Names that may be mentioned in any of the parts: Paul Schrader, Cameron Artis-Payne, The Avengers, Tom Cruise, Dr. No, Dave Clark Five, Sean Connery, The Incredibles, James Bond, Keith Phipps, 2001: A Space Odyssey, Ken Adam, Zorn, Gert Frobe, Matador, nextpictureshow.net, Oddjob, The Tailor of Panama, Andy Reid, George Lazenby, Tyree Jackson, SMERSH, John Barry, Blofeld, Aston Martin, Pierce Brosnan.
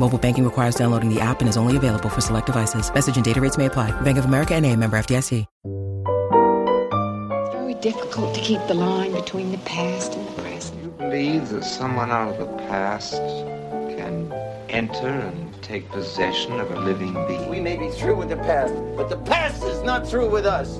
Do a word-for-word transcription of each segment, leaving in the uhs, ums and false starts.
Mobile banking requires downloading the app and is only available for select devices. Message and data rates may apply. Bank of America N A, member F D I C. It's very difficult to keep the line between the past and the present. You believe that someone out of the past can enter and take possession of a living being? We may be through with the past, but the past is not through with us.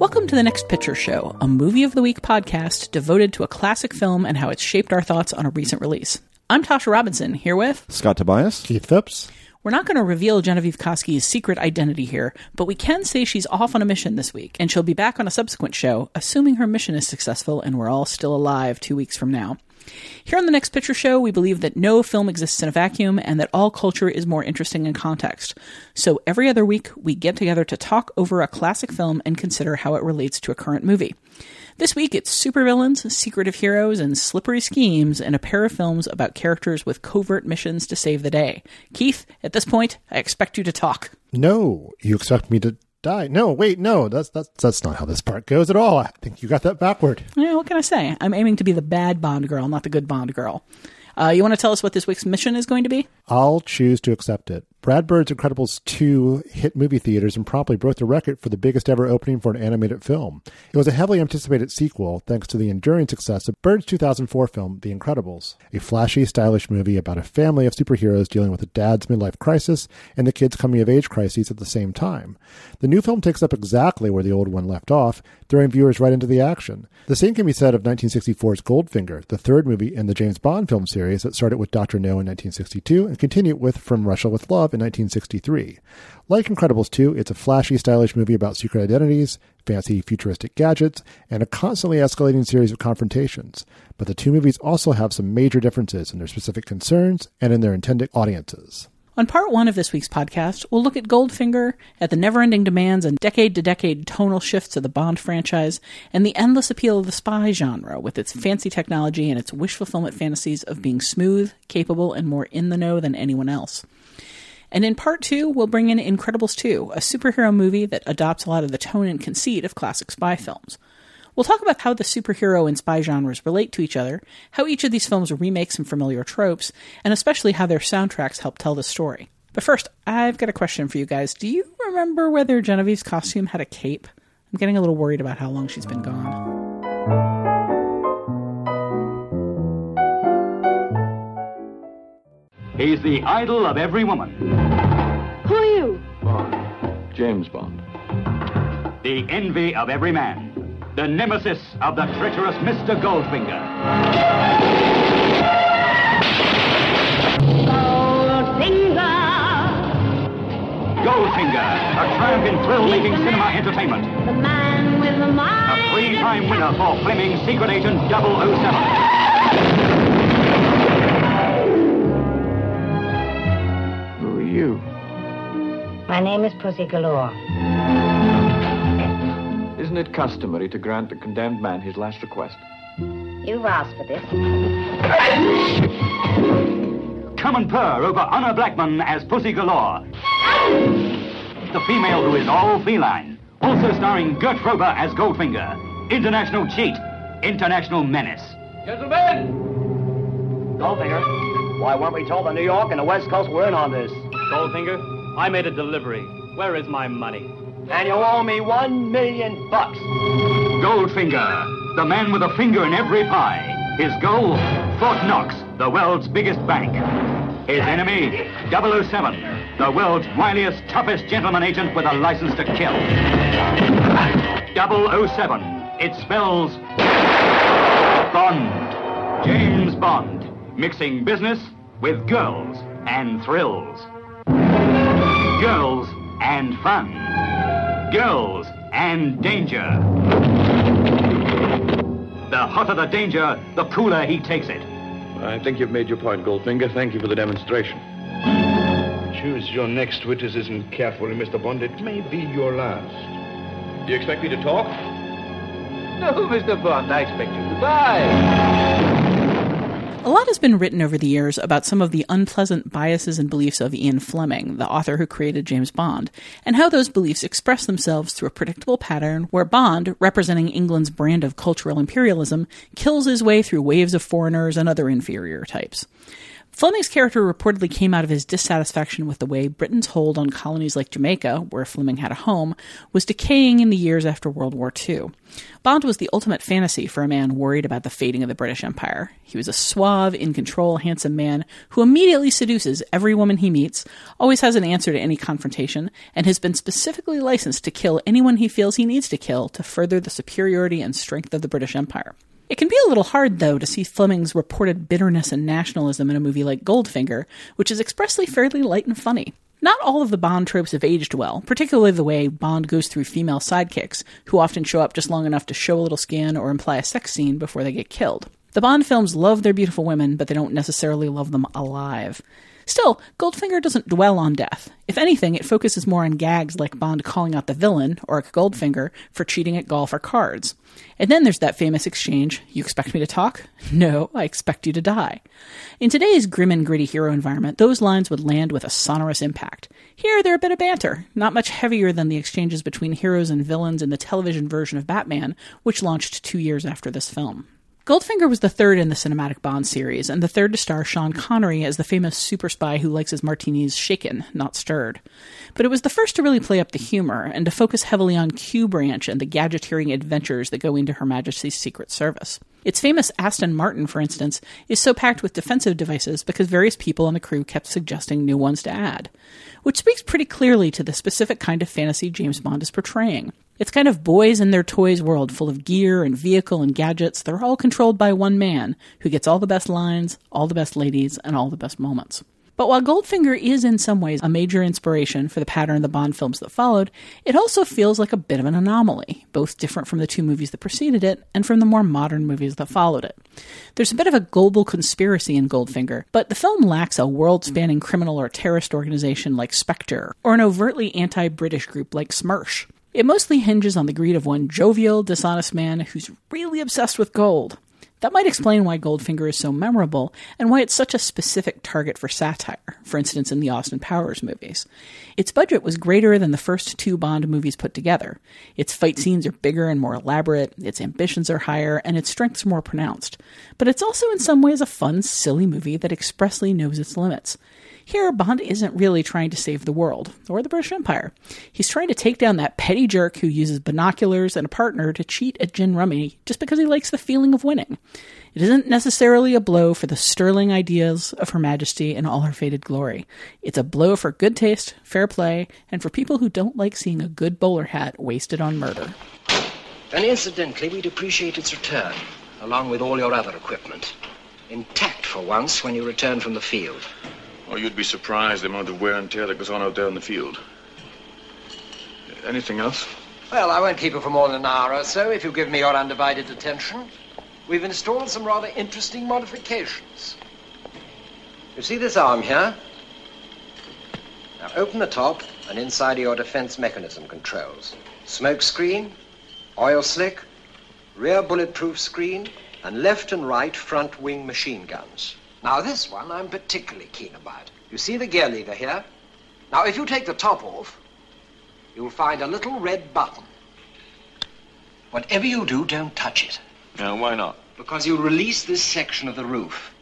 Welcome to The Next Picture Show, a Movie of the Week podcast devoted to a classic film and how it's shaped our thoughts on a recent release. I'm Tasha Robinson, here with... Scott Tobias. Keith Phipps. We're not going to reveal Genevieve Koski's secret identity here, but we can say she's off on a mission this week, and she'll be back on a subsequent show, assuming her mission is successful and we're all still alive two weeks from now. Here on The Next Picture Show, we believe that no film exists in a vacuum and that all culture is more interesting in context. So every other week, we get together to talk over a classic film and consider how it relates to a current movie. This week, it's supervillains, secretive heroes, and slippery schemes in a pair of films about characters with covert missions to save the day. Keith, at this point, I expect you to talk. No, you expect me to... die. No, wait, no, that's, that's that's not how this part goes at all. I think you got that backward. Yeah, what can I say? I'm aiming to be the bad Bond girl, not the good Bond girl. Uh, you want to tell us what this week's mission is going to be? I'll choose to accept it. Brad Bird's Incredibles two hit movie theaters and promptly broke the record for the biggest ever opening for an animated film. It was a heavily anticipated sequel thanks to the enduring success of Bird's two thousand four film, The Incredibles, a flashy, stylish movie about a family of superheroes dealing with a dad's midlife crisis and the kids' coming-of-age crises at the same time. The new film takes up exactly where the old one left off, throwing viewers right into the action. The same can be said of nineteen sixty-four's Goldfinger, the third movie in the James Bond film series that started with Doctor No in nineteen sixty-two and continued with From Russia with Love in nineteen sixty-three. Like Incredibles two, it's a flashy, stylish movie about secret identities, fancy futuristic gadgets, and a constantly escalating series of confrontations. But the two movies also have some major differences in their specific concerns and in their intended audiences. On part one of this week's podcast, we'll look at Goldfinger, at the never-ending demands and decade-to-decade tonal shifts of the Bond franchise, and the endless appeal of the spy genre with its fancy technology and its wish-fulfillment fantasies of being smooth, capable, and more in the know than anyone else. And in part two, we'll bring in Incredibles two, a superhero movie that adopts a lot of the tone and conceit of classic spy films. We'll talk about how the superhero and spy genres relate to each other, how each of these films remakes some familiar tropes, and especially how their soundtracks help tell the story. But first, I've got a question for you guys. Do you remember whether Genevieve's costume had a cape? I'm getting a little worried about how long she's been gone. He's the idol of every woman. Who are you? Bond. James Bond. The envy of every man. The nemesis of the treacherous Mister Goldfinger. Goldfinger. Goldfinger, a triumph in thrill-making cinema entertainment. The man with the mind. A three-time winner for Fleming's Secret Agent double oh seven. You. My name is Pussy Galore. Isn't it customary to grant the condemned man his last request? You've asked for this. Come and purr over Honor Blackman as Pussy Galore. The female who is all feline. Also starring Gert Frober as Goldfinger. International cheat. International menace. Gentlemen! Goldfinger, why weren't we told that New York and the West Coast were in on this? Goldfinger, I made a delivery. Where is my money? And you owe me one million bucks. Goldfinger, the man with a finger in every pie. His goal, Fort Knox, the world's biggest bank. His enemy, double oh seven, the world's wiliest, toughest gentleman agent with a license to kill. double oh seven, it spells Bond. James Bond, mixing business with girls and thrills. Girls and fun. Girls and danger. The hotter the danger, the cooler he takes it. I think you've made your point, Goldfinger. Thank you for the demonstration. choose your next witticism carefully, Mister Bond. It may be your last. Do you expect me to talk? No, Mister Bond, I expect you to die. A lot has been written over the years about some of the unpleasant biases and beliefs of Ian Fleming, the author who created James Bond, and how those beliefs express themselves through a predictable pattern where Bond, representing England's brand of cultural imperialism, kills his way through waves of foreigners and other inferior types. Fleming's character reportedly came out of his dissatisfaction with the way Britain's hold on colonies like Jamaica, where Fleming had a home, was decaying in the years after World War Two. Bond was the ultimate fantasy for a man worried about the fading of the British Empire. He was a suave, in-control, handsome man who immediately seduces every woman he meets, always has an answer to any confrontation, and has been specifically licensed to kill anyone he feels he needs to kill to further the superiority and strength of the British Empire. It can be a little hard, though, to see Fleming's reported bitterness and nationalism in a movie like Goldfinger, which is expressly fairly light and funny. Not all of the Bond tropes have aged well, particularly the way Bond goes through female sidekicks, who often show up just long enough to show a little skin or imply a sex scene before they get killed. The Bond films love their beautiful women, but they don't necessarily love them alive. Still, Goldfinger doesn't dwell on death. If anything, it focuses more on gags like Bond calling out the villain, Orrick Goldfinger, for cheating at golf or cards. And then there's that famous exchange, "You expect me to talk? No, I expect you to die." In today's grim and gritty hero environment, those lines would land with a sonorous impact. Here, they're a bit of banter, not much heavier than the exchanges between heroes and villains in the television version of Batman, which launched two years after this film. Goldfinger was the third in the cinematic Bond series, and the third to star Sean Connery as the famous super spy who likes his martinis shaken, not stirred. But it was the first to really play up the humor, and to focus heavily on Q Branch and the gadgeteering adventures that go into Her Majesty's Secret Service. Its famous Aston Martin, for instance, is so packed with defensive devices because various people on the crew kept suggesting new ones to add, which speaks pretty clearly to the specific kind of fantasy James Bond is portraying. It's kind of boys and their toys world full of gear and vehicle and gadgets. They're all controlled by one man who gets all the best lines, all the best ladies, and all the best moments. But while Goldfinger is in some ways a major inspiration for the pattern of the Bond films that followed, it also feels like a bit of an anomaly, both different from the two movies that preceded it and from the more modern movies that followed it. There's a bit of a global conspiracy in Goldfinger, but the film lacks a world-spanning criminal or terrorist organization like Spectre, or an overtly anti-British group like SMERSH. It mostly hinges on the greed of one jovial, dishonest man who's really obsessed with gold. That might explain why Goldfinger is so memorable, and why it's such a specific target for satire, for instance in the Austin Powers movies. Its budget was greater than the first two Bond movies put together. Its fight scenes are bigger and more elaborate, its ambitions are higher, and its strengths are more pronounced. But it's also in some ways a fun, silly movie that expressly knows its limits. Here, Bond isn't really trying to save the world, or the British Empire. He's trying to take down that petty jerk who uses binoculars and a partner to cheat at gin rummy just because he likes the feeling of winning. It isn't necessarily a blow for the sterling ideas of Her Majesty in all her faded glory. It's a blow for good taste, fair play, and for people who don't like seeing a good bowler hat wasted on murder. And incidentally, we'd appreciate its return, along with all your other equipment. Intact for once when you return from the field. Oh, you'd be surprised the amount of wear and tear that goes on out there in the field. Anything else? Well, I won't keep you for more than an hour or so if you give me your undivided attention. We've installed some rather interesting modifications. You see this arm here? Now open the top, and inside are your defense mechanism controls. Smoke screen, oil slick, rear bulletproof screen, and left and right front wing machine guns. Now, this one I'm particularly keen about. You see the gear lever here? Now, if you take the top off, you'll find a little red button. Whatever you do, don't touch it. No, why not? Because you'll release this section of the roof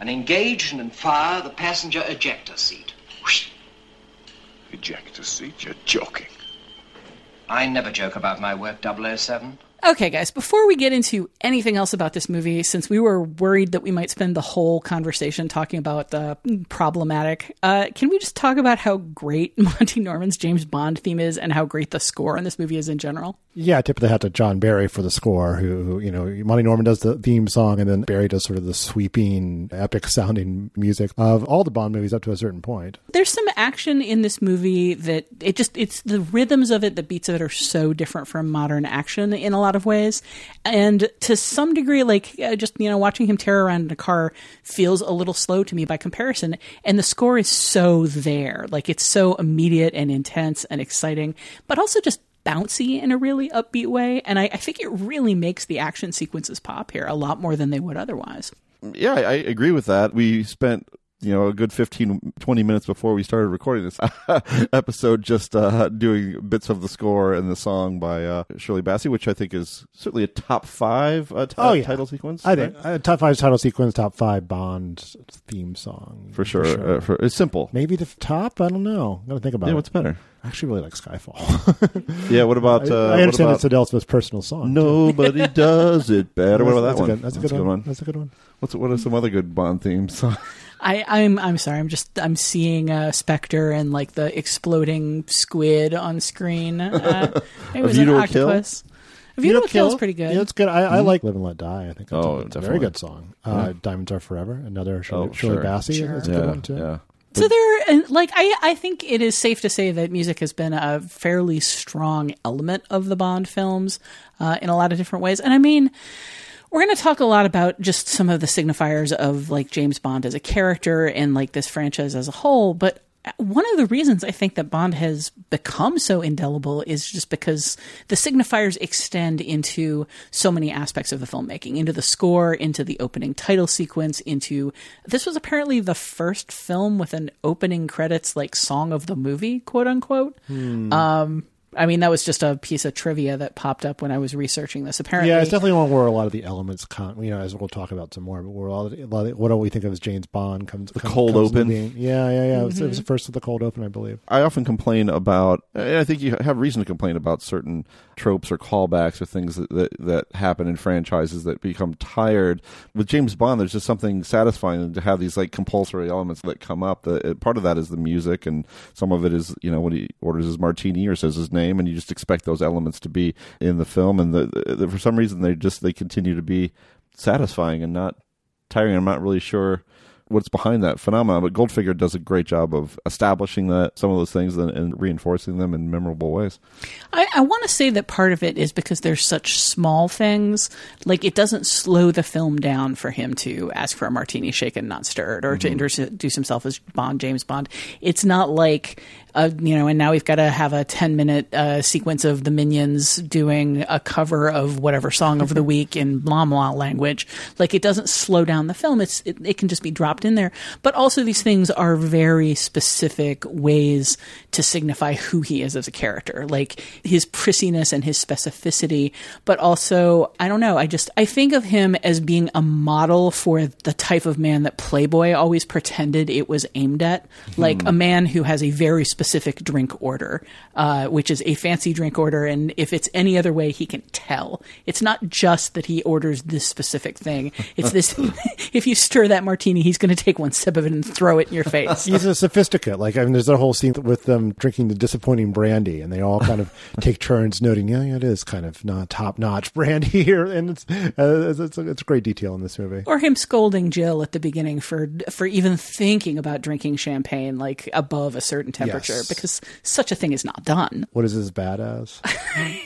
and engage and fire the passenger ejector seat. Whoosh. Ejector seat? You're joking. I never joke about my work, double oh seven. Okay, guys, before we get into anything else about this movie, since we were worried that we might spend the whole conversation talking about the problematic, uh, can we just talk about how great Monty Norman's James Bond theme is and how great the score in this movie is in general? Yeah, tip of the hat to John Barry for the score, who, who, you know, Monty Norman does the theme song and then Barry does sort of the sweeping, epic-sounding music of all the Bond movies up to a certain point. There's some action in this movie that it just, it's the rhythms of it, the beats of it are so different from modern action in a lot lot of ways. And to some degree, like uh, just, you know, watching him tear around in a car feels a little slow to me by comparison. And the score is so there. Like, it's so immediate and intense and exciting, but also just bouncy in a really upbeat way. And I, I think it really makes the action sequences pop here a lot more than they would otherwise. Yeah, I agree with that. We spent, you know, a good fifteen, twenty minutes before we started recording this episode just uh, doing bits of the score and the song by uh, Shirley Bassey, which I think is certainly a top five uh, t- oh, yeah. title sequence. I think. Right? Uh, top five title sequence, top five Bond theme song. For sure. For sure. Uh, for, it's simple. Maybe the top? I don't know. I'm going to think about yeah, it. Yeah, what's better? I actually really like Skyfall. yeah, what about... Uh, I, I understand about, it's Adele Smith's personal song. Nobody does it better. What about that one? Good, that's, that's a good, good one. one. That's a good one. What's, what are some other good Bond theme songs? I, I'm I'm sorry. I'm just I'm seeing uh, Spectre and like the exploding squid on screen. Uh, it was an octopus. A View to a Kill is pretty good. Yeah, it's good. I, mm-hmm. I like Live and Let Die. I think that's oh, a, it's a very good song. Yeah. Uh, Diamonds Are Forever. Another Shirley, oh, Shirley sure. Bassey. Sure. That's a yeah, good one too. Yeah. So there, and like I, I think it is safe to say that music has been a fairly strong element of the Bond films uh, in a lot of different ways. And I mean, we're going to talk a lot about just some of the signifiers of like James Bond as a character and like this franchise as a whole. But one of the reasons I think that Bond has become so indelible is just because the signifiers extend into so many aspects of the filmmaking, into the score, into the opening title sequence, into this was apparently the first film with an opening credits like song of the movie, quote unquote. Hmm. Um I mean, that was just a piece of trivia that popped up when I was researching this. Apparently, yeah, it's definitely one where a lot of the elements, con- you know, as we'll talk about some more. But where all the, a lot of, what do we think of as James Bond comes the comes, cold comes open? Yeah, yeah, yeah. Mm-hmm. It, was, it was the first of the cold open, I believe. I often complain about. I think you have reason to complain about certain tropes or callbacks or things that, that that happen in franchises that become tired. With James Bond, there's just something satisfying to have these like compulsory elements that come up. The, part of that is the music, and some of it is, you know, when he orders his martini or says his name. And you just expect those elements to be in the film, and the, the, the, for some reason they just they continue to be satisfying and not tiring. I'm not really sure what's behind that phenomenon, but Goldfinger does a great job of establishing that some of those things and, and reinforcing them in memorable ways. I, I want to say that part of it is because they're such small things. Like, it doesn't slow the film down for him to ask for a martini shaken, not stirred, or mm-hmm. to introduce himself as Bond, James Bond. It's not like, uh, you know, and now we've got to have a ten minute uh, sequence of the Minions doing a cover of whatever song of the week in blah blah language. Like, it doesn't slow down the film. It's it, it can just be dropped in there. But also, these things are very specific ways to signify who he is as a character, like his prissiness and his specificity. But also, I don't know, I just I think of him as being a model for the type of man that Playboy always pretended it was aimed at, like hmm. a man who has a very specific drink order, uh, which is a fancy drink order, and if it's any other way, he can tell. It's not just that he orders this specific thing. It's this if you stir that martini, he's going to take one sip of it and throw it in your face. He's a sophisticate. Like, I mean, there's a whole scene with them drinking the disappointing brandy, and they all kind of take turns noting, yeah, yeah, it is kind of not top-notch brandy here, and it's uh, it's, it's great detail in this movie. Or him scolding Jill at the beginning for for even thinking about drinking champagne like above a certain temperature, yes. because such a thing is not done. What is this bad as?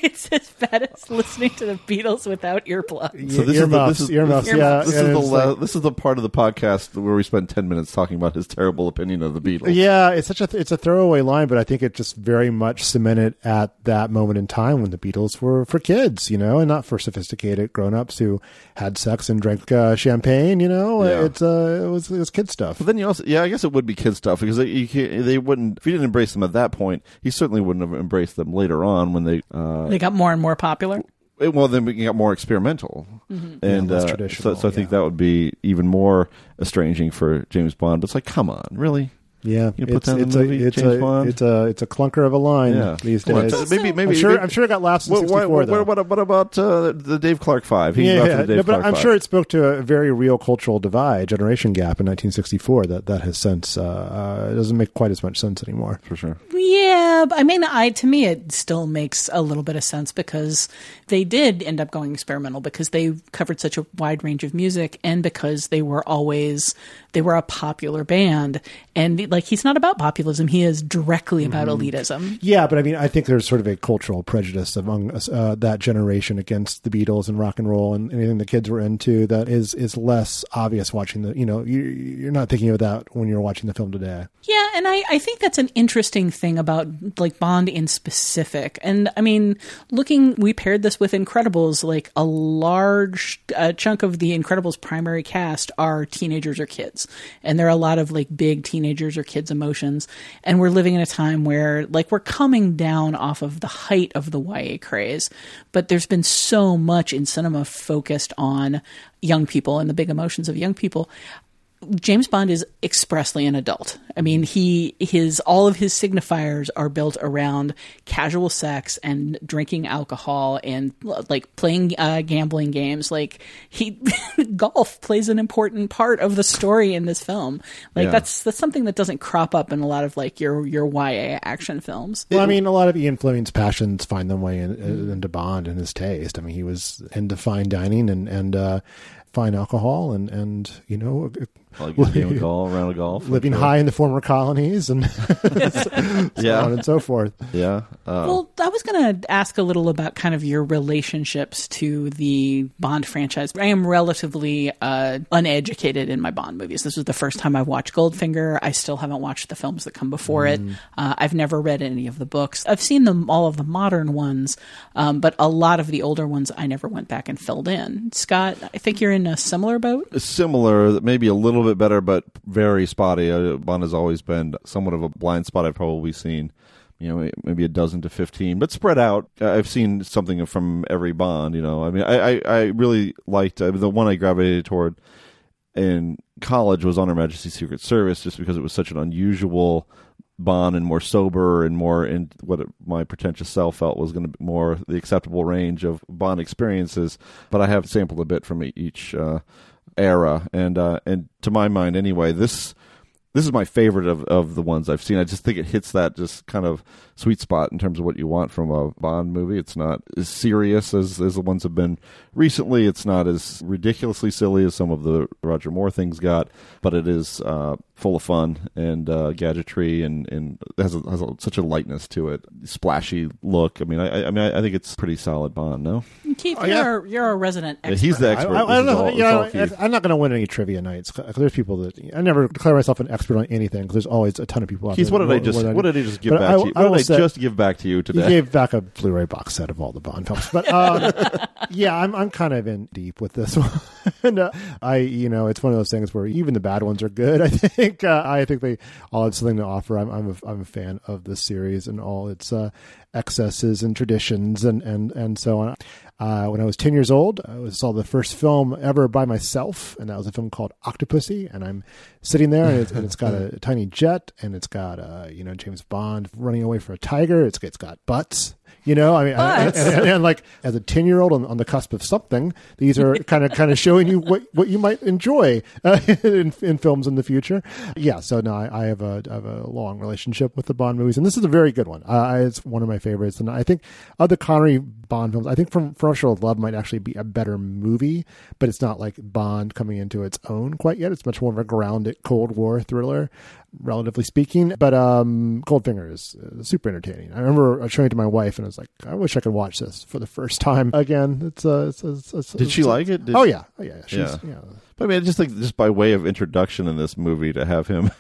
It's as bad as listening to the Beatles without earplugs. So this earmuffs, is the, this is, yeah, this, yeah, is the la- like, this is the part of the podcast where we spend ten minutes talking about his terrible opinion of the Beatles. Yeah, it's such a th- it's a throwaway line, but I think it just very much cemented at that moment in time when the Beatles were for kids, you know, and not for sophisticated grown-ups who had sex and drank uh, champagne. You know, yeah. it's uh, it was it was kid stuff. But then you also, yeah, I guess it would be kid stuff because they you can't, they wouldn't if he didn't embrace them at that point, he certainly wouldn't have embraced them later on when they uh, they got more and more popular. It, well, then we got more experimental, mm-hmm. and yeah, uh, so, so I think yeah. that would be even more estranging for James Bond. But it's like, come on, really? Yeah, you put that in the movie, James a, Bond. It's a it's a clunker of a line yeah. these days. Well, maybe maybe I'm sure, maybe, I'm sure it got laughs in sixty-four. What, what, what, what about uh, the Dave Clark Five? He yeah, yeah. The Dave no, but Clark I'm five. Sure it spoke to a very real cultural divide, generation gap in nineteen sixty-four that that has since uh, uh, it doesn't make quite as much sense anymore. For sure. Yeah, I mean, I to me it still makes a little bit of sense because they did end up going experimental because they covered such a wide range of music and because they were always they were a popular band and. like, he's not about populism. He is directly about mm-hmm. elitism. Yeah, but I mean, I think there's sort of a cultural prejudice among us, uh, that generation against the Beatles and rock and roll and anything the kids were into that is is less obvious watching the, you know, you, you're not thinking of that when you're watching the film today. Yeah, and I, I think that's an interesting thing about, like, Bond in specific. And, I mean, looking, we paired this with Incredibles, like, a large uh, chunk of the Incredibles primary cast are teenagers or kids. And there are a lot of, like, big teenagers or kids' emotions. And we're living in a time where, like, we're coming down off of the height of the Y A craze. But there's been so much in cinema focused on young people and the big emotions of young people. James Bond is expressly an adult. I mean, he his all of his signifiers are built around casual sex and drinking alcohol and, like, playing uh, gambling games. Like, he golf plays an important part of the story in this film. Like, yeah. that's that's something that doesn't crop up in a lot of, like, your your Y A action films. Well, I mean, a lot of Ian Fleming's passions find their way in, mm-hmm. into Bond and his taste. I mean, he was into fine dining and and uh, fine alcohol and and you know. Like a game of golf, round of golf, living sure. high in the former colonies, and so yeah, on and so forth. Yeah. Uh, well, I was going to ask a little about kind of your relationships to the Bond franchise. I am relatively uh, uneducated in my Bond movies. This was the first time I watched Goldfinger. I still haven't watched the films that come before mm. it. Uh, I've never read any of the books. I've seen them all of the modern ones, um, but a lot of the older ones I never went back and filled in. Scott, I think you're in a similar boat. Similar, maybe a little. Bit better, but very spotty. Bond has always been somewhat of a blind spot. I've probably seen, you know, maybe a dozen to fifteen, but spread out. I've seen something from every Bond. You know, I mean, I I, I really liked uh, the one I gravitated toward in college was On Her Majesty's Secret Service, just because it was such an unusual Bond and more sober and more in what it, my pretentious self felt was going to be more the acceptable range of Bond experiences. But I have sampled a bit from each. Uh, era and uh and to my mind anyway this this is my favorite of of the ones I've seen. I just think it hits that just kind of sweet spot in terms of what you want from a Bond movie. It's not as serious as, as the ones have been recently. It's not as ridiculously silly as some of the Roger Moore things got, but it is uh full of fun and uh gadgetry and and has, a, has a, such a lightness to it, splashy look. I mean, I, I mean, I think it's pretty solid Bond. No, Keith, oh, yeah. you're you're a resident expert. Yeah, he's the expert. I, I, I don't know. All, you know I, I'm not going to win any trivia nights. There's people that I never declare myself an expert on anything because there's always a ton of people out Keith, there. Keith, what did what, I just? What, what did I just give back I, to you? What I did I say, just give back to you today? You gave back a Blu-ray box set of all the Bond films, but um, yeah, I'm I'm kind of in deep with this one. and, uh, I, you know, it's one of those things where even the bad ones are good. I think. Uh, I think they all have something to offer. I'm I'm a, I'm a fan of this series and all its uh, excesses and traditions and, and, and so on. Uh, when I was ten years old, I saw the first film ever by myself, and that was a film called Octopussy. And I'm sitting there, and it's, and it's got a, a tiny jet, and it's got uh, you know James Bond running away for a tiger. It's it's got butts. You know, I mean, and, and, and, and like as a ten-year-old on, on the cusp of something, these are kind of kind of showing you what, what you might enjoy uh, in, in films in the future. Yeah, so no, I, I have a I have a long relationship with the Bond movies, and this is a very good one. Uh, it's one of my favorites, and I think of the Connery Bond films, I think From Russia with Love might actually be a better movie, but it's not like Bond coming into its own quite yet. It's much more of a grounded Cold War thriller, relatively speaking. But um, Goldfinger is uh, super entertaining. I remember showing it to my wife, and I was like, I wish I could watch this for the first time again. It's uh, it's, it's, it's did it's, she it's, like it? Did oh yeah, oh yeah, she's, yeah. yeah. But I mean, I just think just by way of introduction in this movie to have him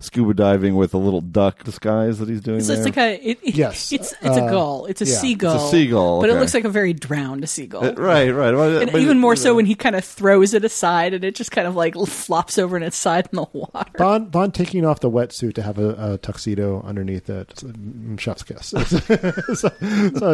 scuba diving with a little duck disguise that he's doing. It's there. Like a it, it, yes, it's it's uh, a gull. It's a yeah. seagull. It's a seagull, okay. But it looks like a very drowned seagull. It, right, right. Well, and but, even more you know. so when he kind of throws it aside and it just kind of like flops over on its side in the water. Bond Bond taking off the wetsuit to have a, a tuxedo underneath it. It's a chef's kiss. It's, it's, a, it's, a,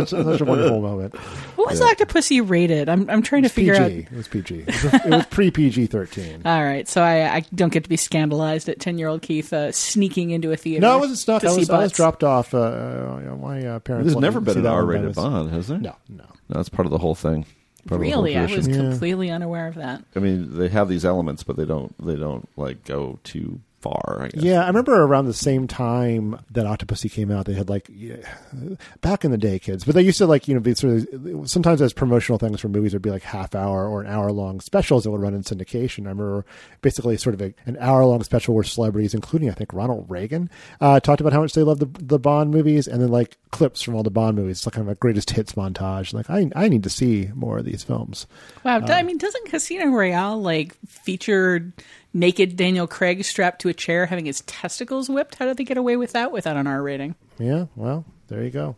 it's a, such a wonderful moment. What was yeah. Octopussy rated? I'm I'm trying to figure P G. out. It was P G. It was, it was pre-P G. thirteen. All right, so I, I don't get to be scandalized at ten-year-old Keith uh, sneaking into a theater. No, it wasn't stuck. I was, I was dropped off. Uh, you know, my uh, parents. There's never been an R-rated Bond, has there? No, no, no. That's part of the whole thing. Really, I was yeah. completely unaware of that. I mean, they have these elements, but they don't. They don't like go too far, I guess. Yeah, I remember around the same time that Octopussy came out, they had like, yeah, back in the day, kids, but they used to like, you know, be sort of, sometimes as promotional things for movies would be like half hour or an hour long specials that would run in syndication. I remember basically sort of a, an hour long special where celebrities, including I think Ronald Reagan, uh, talked about how much they loved the, the Bond movies, and then like clips from all the Bond movies. It's like kind of a greatest hits montage. Like I, I need to see more of these films. Wow. Uh, I mean, doesn't Casino Royale like feature naked Daniel Craig strapped to a chair having his testicles whipped? How did they get away with that without an R rating? Yeah, well, there you go.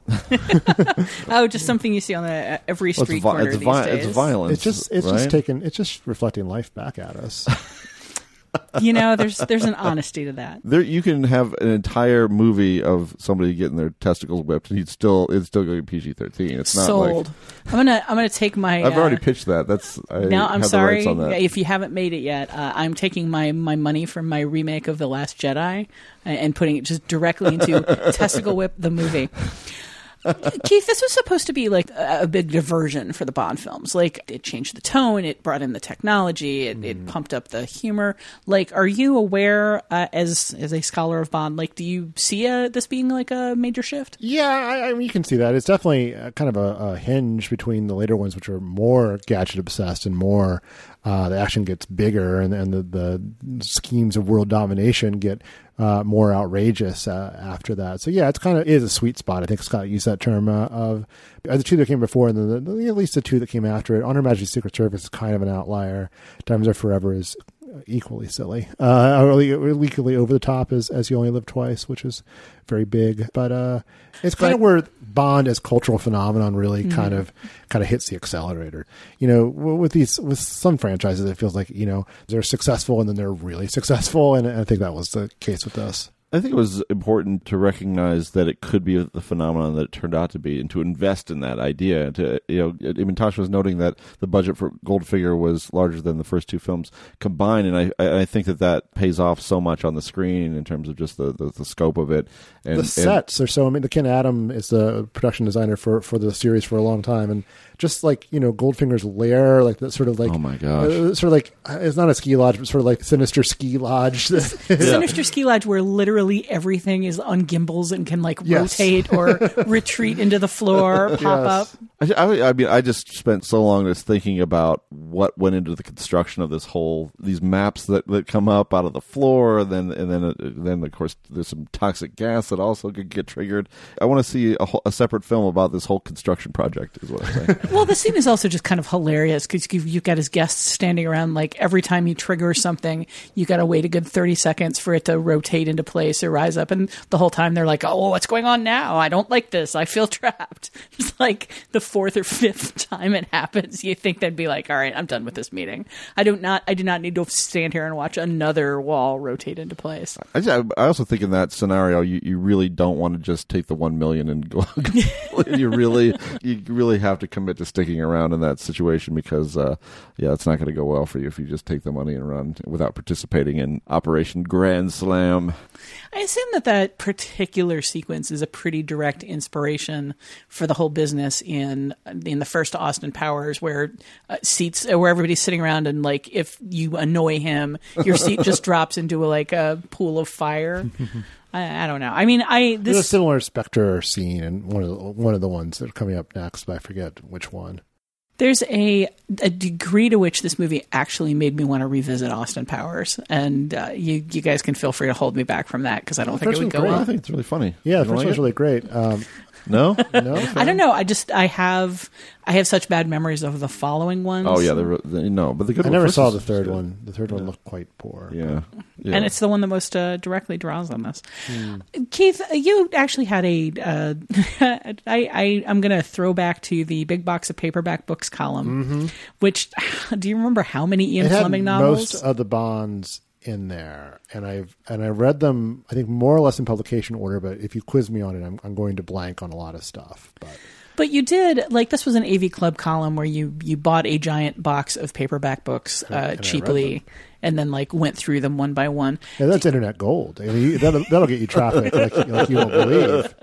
Oh, just something you see on the, every street well, corner vi- these vi- days. It's violence. It's just, it's right? just taking, it's just reflecting life back at us. You know, there's there's an honesty to that. There, you can have an entire movie of somebody getting their testicles whipped, and you'd still it's still going P G thirteen. It's not sold. Like, I'm gonna I'm gonna take my. I've uh, already pitched that. That's I no. I'm have sorry the rights on that. If you haven't made it yet. Uh, I'm taking my, my money from my remake of The Last Jedi and putting it just directly into Testicle Whip the movie. Keith, this was supposed to be like a big diversion for the Bond films. Like, it changed the tone, it brought in the technology, it, mm. it pumped up the humor. Like, are you aware, uh, as as a scholar of Bond, like, do you see a, this being like a major shift? Yeah, I, I mean, you can see that. It's definitely kind of a, a hinge between the later ones, which are more gadget obsessed and more. Uh, the action gets bigger, and, and the, the schemes of world domination get uh, more outrageous uh, after that. So yeah, it's kind of it is a sweet spot. I think Scott used that term uh, of uh, the two that came before, and the, the, at least the two that came after it. On Her Majesty's Secret Service is kind of an outlier. Diamonds Are Forever is equally silly, uh, or equally over the top as as You Only Live Twice, which is very big. But uh, it's kind but, of where Bond as cultural phenomenon really mm-hmm. kind of kind of hits the accelerator. You know, with these with some franchises, it feels like, you know, they're successful and then they're really successful, and I think that was the case with this. I think it was important to recognize that it could be the phenomenon that it turned out to be, and to invest in that idea. To you know, I mean, Tasha was noting that the budget for Goldfinger was larger than the first two films combined, and I, I think that that pays off so much on the screen in terms of just the, the, the scope of it. And the sets and, are so. I mean, the Ken Adam is the production designer for, for the series for a long time, and just like, you know, Goldfinger's lair, like that sort of like oh my gosh, uh, sort of like it's not a ski lodge, but sort of like sinister ski lodge, yeah. sinister ski lodge where literally. Everything is on gimbals and can like yes. rotate or retreat into the floor, pop yes. up. I, I mean, I just spent so long just thinking about what went into the construction of this whole, these maps that, that come up out of the floor, and then and then uh, then of course there's some toxic gas that also could get triggered. I want to see a, whole, a separate film about this whole construction project, is what I'm saying. Well, the scene is also just kind of hilarious because you've got his guests standing around, like every time you trigger something, you got to wait a good thirty seconds for it to rotate into place. Or rise up, and the whole time they're like, oh, what's going on now? I don't like this. I feel trapped. It's like the fourth or fifth time it happens, you think they'd be like, all right, I'm done with this meeting. I do not I do not need to stand here and watch another wall rotate into place. I, just, I also think in that scenario, you, you really don't want to just take the one million and go. you really you really have to commit to sticking around in that situation, because uh, yeah, it's not going to go well for you if you just take the money and run without participating in Operation Grand Slam. I assume that that particular sequence is a pretty direct inspiration for the whole business in in the first Austin Powers, where uh, seats where everybody's sitting around, and like if you annoy him, your seat just drops into a, like a pool of fire. I, I don't know. I mean, I this There's a similar Spectre scene in one of the, one of the ones that are coming up next, but I forget which one. There's a, a degree to which this movie actually made me want to revisit Austin Powers, and uh, you you guys can feel free to hold me back from that, because I don't the think it would go well. I think it's really funny. Yeah, the first like one's it? really great. Um, no, no, I don't know. I just I have I have such bad memories of the following ones. Oh yeah, the, the, no, but the good. I one never saw the third one. The third yeah. one looked quite poor. Yeah. yeah, and it's the one that most uh, directly draws on this. Mm. Keith, you actually had a. Uh, I, I I'm going to throw back to the big box of paperback books column, mm-hmm. which do you remember how many Ian it Fleming had novels? Most of the Bonds in there, and I've and I read them, I think, more or less in publication order. But if you quiz me on it, I'm I'm going to blank on a lot of stuff. But. But you did, like, this was an A V Club column where you, you bought a giant box of paperback books uh, and cheaply and then, like, went through them one by one. Yeah, that's internet gold. I mean, that'll, that'll get you traffic like, like you won't believe.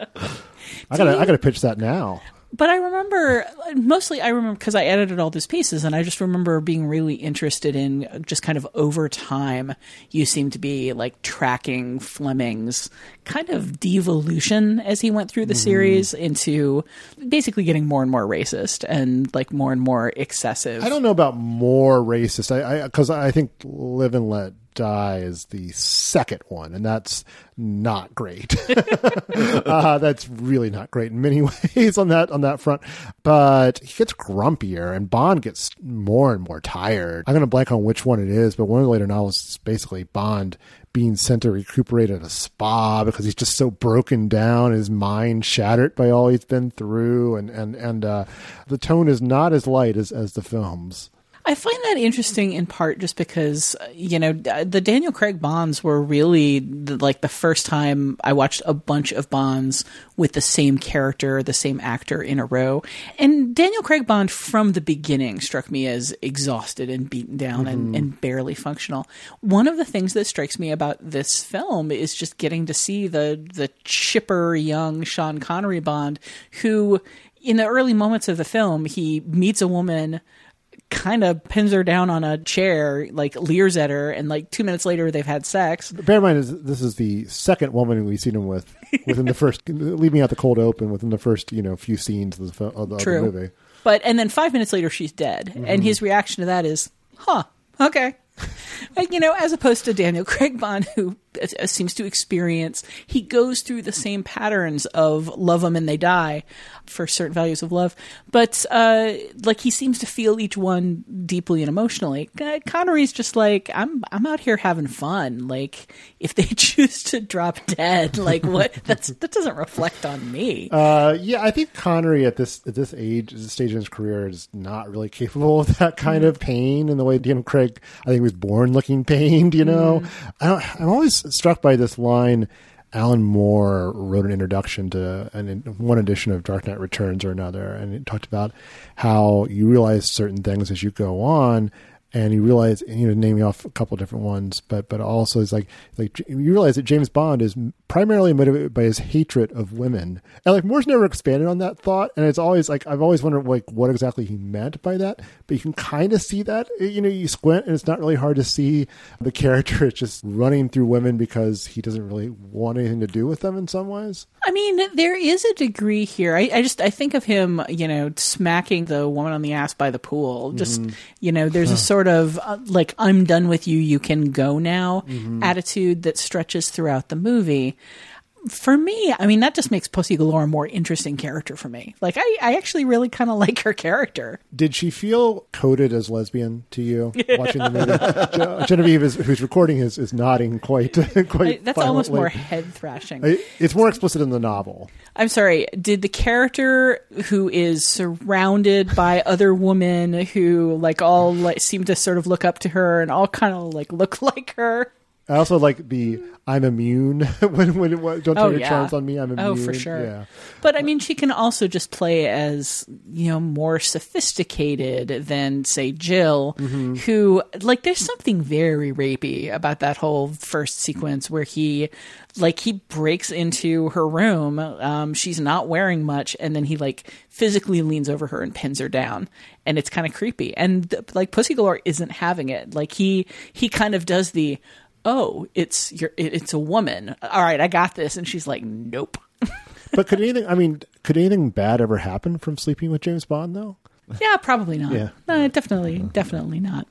I gotta, I gotta pitch that now. But I remember, mostly I remember because I edited all these pieces, and I just remember being really interested in just kind of over time, you seem to be like tracking Fleming's kind of devolution as he went through the mm-hmm. series into basically getting more and more racist and like more and more excessive. I don't know about more racist, I because I, I think Live and Let Die is the second one, and that's not great. uh, that's really not great in many ways on that on that front. But he gets grumpier, and Bond gets more and more tired. I'm going to blank on which one it is, but one of the later novels is basically Bond being sent to recuperate at a spa because he's just so broken down, his mind shattered by all he's been through, and and and uh, the tone is not as light as as the films. I find that interesting in part just because, you know, the Daniel Craig Bonds were really the, like the first time I watched a bunch of Bonds with the same character, the same actor in a row. And Daniel Craig Bond from the beginning struck me as exhausted and beaten down mm-hmm. and, and barely functional. One of the things that strikes me about this film is just getting to see the, the chipper young Sean Connery Bond, who in the early moments of the film, he meets a woman, kind of pins her down on a chair, like leers at her, and like two minutes later they've had sex. Bear in mind, this is the second woman we've seen him with within the first, leaving out the cold open, within the first, you know, few scenes of the, of the, of the movie. But, and then five minutes later she's dead. Mm-hmm. And his reaction to that is, huh, okay. Like, you know, as opposed to Daniel Craig Bond, who uh, seems to experience, he goes through the same patterns of love them and they die for certain values of love. But uh, like, he seems to feel each one deeply and emotionally. Connery's just like, I'm I'm out here having fun. Like, if they choose to drop dead, like what? That's that doesn't reflect on me. Uh, yeah, I think Connery at this at this age, at this stage in his career, is not really capable of that kind mm. of pain in the way Daniel Craig, I think, was born looking pained, you know. Mm. I don't, I'm always struck by this line. Alan Moore wrote an introduction to an, one edition of Dark Knight Returns or another, and it talked about how you realize certain things as you go on, and you realize, you know, naming off a couple of different ones, but but also it's like like you realize that James Bond is primarily motivated by his hatred of women, and like Moore's never expanded on that thought, and it's always like I've always wondered like what exactly he meant by that, but you can kind of see that, you know, you squint and it's not really hard to see the character is just running through women because he doesn't really want anything to do with them in some ways. I mean, there is a degree here. I, I just I think of him, you know, smacking the woman on the ass by the pool. Just mm. you know, there's huh. a sort of uh, like I'm done with you, you can go now mm-hmm. attitude that stretches throughout the movie. For me, I mean, that just makes Pussy Galore a more interesting character for me. Like, I, I actually really kind of like her character. Did she feel coded as lesbian to you watching the movie? Ge- Genevieve, is, who's recording, is, is nodding quite quite. I, that's violently. Almost more head thrashing. I, it's more explicit in the novel. I'm sorry. Did the character who is surrounded by other women who like all like, seem to sort of look up to her and all kind of like look like her? I also like the I'm immune when when it, don't turn oh, your yeah. charms on me. I'm immune. Oh, for sure. Yeah. But I mean, she can also just play as, you know, more sophisticated than say Jill, mm-hmm. who like there's something very rapey about that whole first sequence where he like he breaks into her room. Um, she's not wearing much, and then he like physically leans over her and pins her down. And it's kind of creepy. And like Pussy Galore isn't having it. Like he he kind of does the, oh, it's your, it's a woman. All right, I got this. And she's like, nope. But could anything, I mean, could anything bad ever happen from sleeping with James Bond, though? Yeah, probably not. Yeah. No, definitely, definitely not.